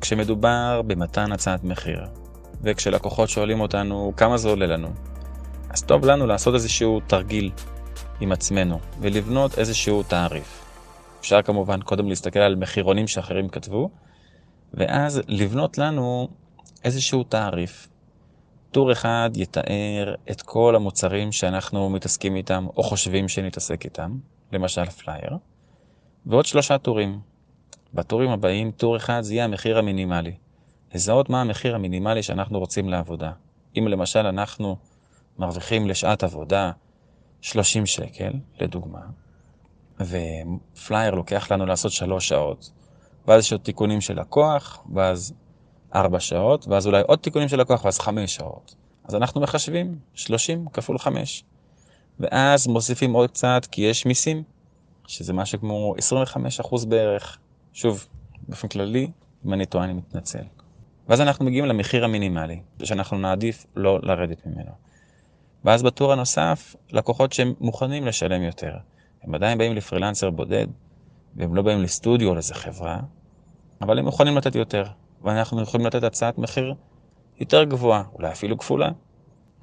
כשמדובר במתן הצעת מחיר, וכשלקוחות שואלים אותנו כמה זה עולה לנו, אז טוב לנו לעשות איזשהו תרגיל עם עצמנו, ולבנות איזשהו תעריף. אפשר כמובן קודם להסתכל על מחירונים שאחרים כתבו, ואז לבנות לנו איזשהו תעריף. טור אחד יתאר את כל המוצרים שאנחנו מתעסקים איתם, או חושבים שנתעסק איתם, למשל פלייר, ועוד 3 טורים. בטורים הבאים, טור אחד זה יהיה המחיר המינימלי. לזהות מה המחיר המינימלי שאנחנו רוצים לעבודה. אם למשל אנחנו מרוויחים לשעת עבודה 30 שקל, לדוגמה, ופלייר לוקח לנו לעשות 3 שעות, ואז יש עוד תיקונים של לקוח, ואז 4 שעות, ואז אולי עוד תיקונים של לקוח, ואז 5 שעות. אז אנחנו מחשבים 30 כפול 5. ואז מוסיפים עוד קצת, כי יש מיסים, שזה משהו כמו 25% בערך. שוב, באופן כללי, אם אני טועה אני מתנצל. ואז אנחנו מגיעים למחיר המינימלי, שאנחנו נעדיף לא לרדת ממנו. ואז בטור הנוסף, לקוחות שהם מוכנים לשלם יותר. הם עדיין באים לפרילנסר בודד, והם לא באים לסטודיו או לאיזה חברה, אבל הם מוכנים לתת יותר. ואנחנו יכולים לתת הצעת מחיר יותר גבוהה, אולי אפילו כפולה.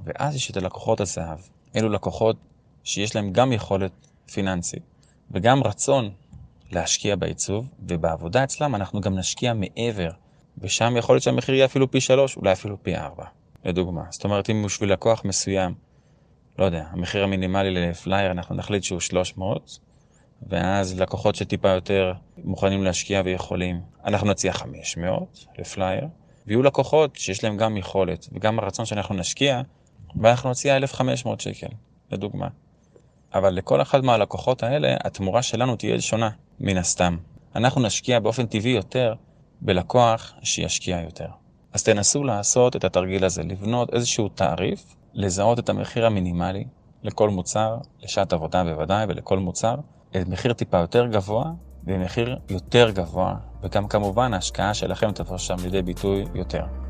ואז יש את הלקוחות הזהב. אלו לקוחות שיש להם גם יכולת פיננסית, וגם רצון להשקיע בעיצוב, ובעבודה אצלם אנחנו גם נשקיע מעבר, ושם יכול להיות שהמחיר יהיה אפילו פי 3, אולי אפילו פי 4, לדוגמה. זאת אומרת, אם בשביל לקוח מסוים, לא יודע, המחיר המינימלי לפלייר, אנחנו נחליט שהוא 300, ואז לקוחות שטיפה יותר מוכנים להשקיע ויכולים, אנחנו נציע 500 לפלייר, ויהיו לקוחות שיש להם גם יכולת, וגם הרצון שאנחנו נשקיע, ואנחנו נציע 1,500 שקל, לדוגמה. אבל לכל אחד מהלקוחות האלה, התמורה שלנו תהיה שונה מן הסתם. אנחנו נשקיע באופן טבעי יותר בלקוח שישקיע יותר. אז תנסו לעשות את התרגיל הזה, לבנות איזשהו תעריף, לזהות את המחיר המינימלי לכל מוצר, לשעת עבודה בוודאי ולכל מוצר, את מחיר טיפה יותר גבוה ומחיר יותר גבוה, וגם כמובן ההשקעה שלכם תבוא שם לידי ביטוי יותר.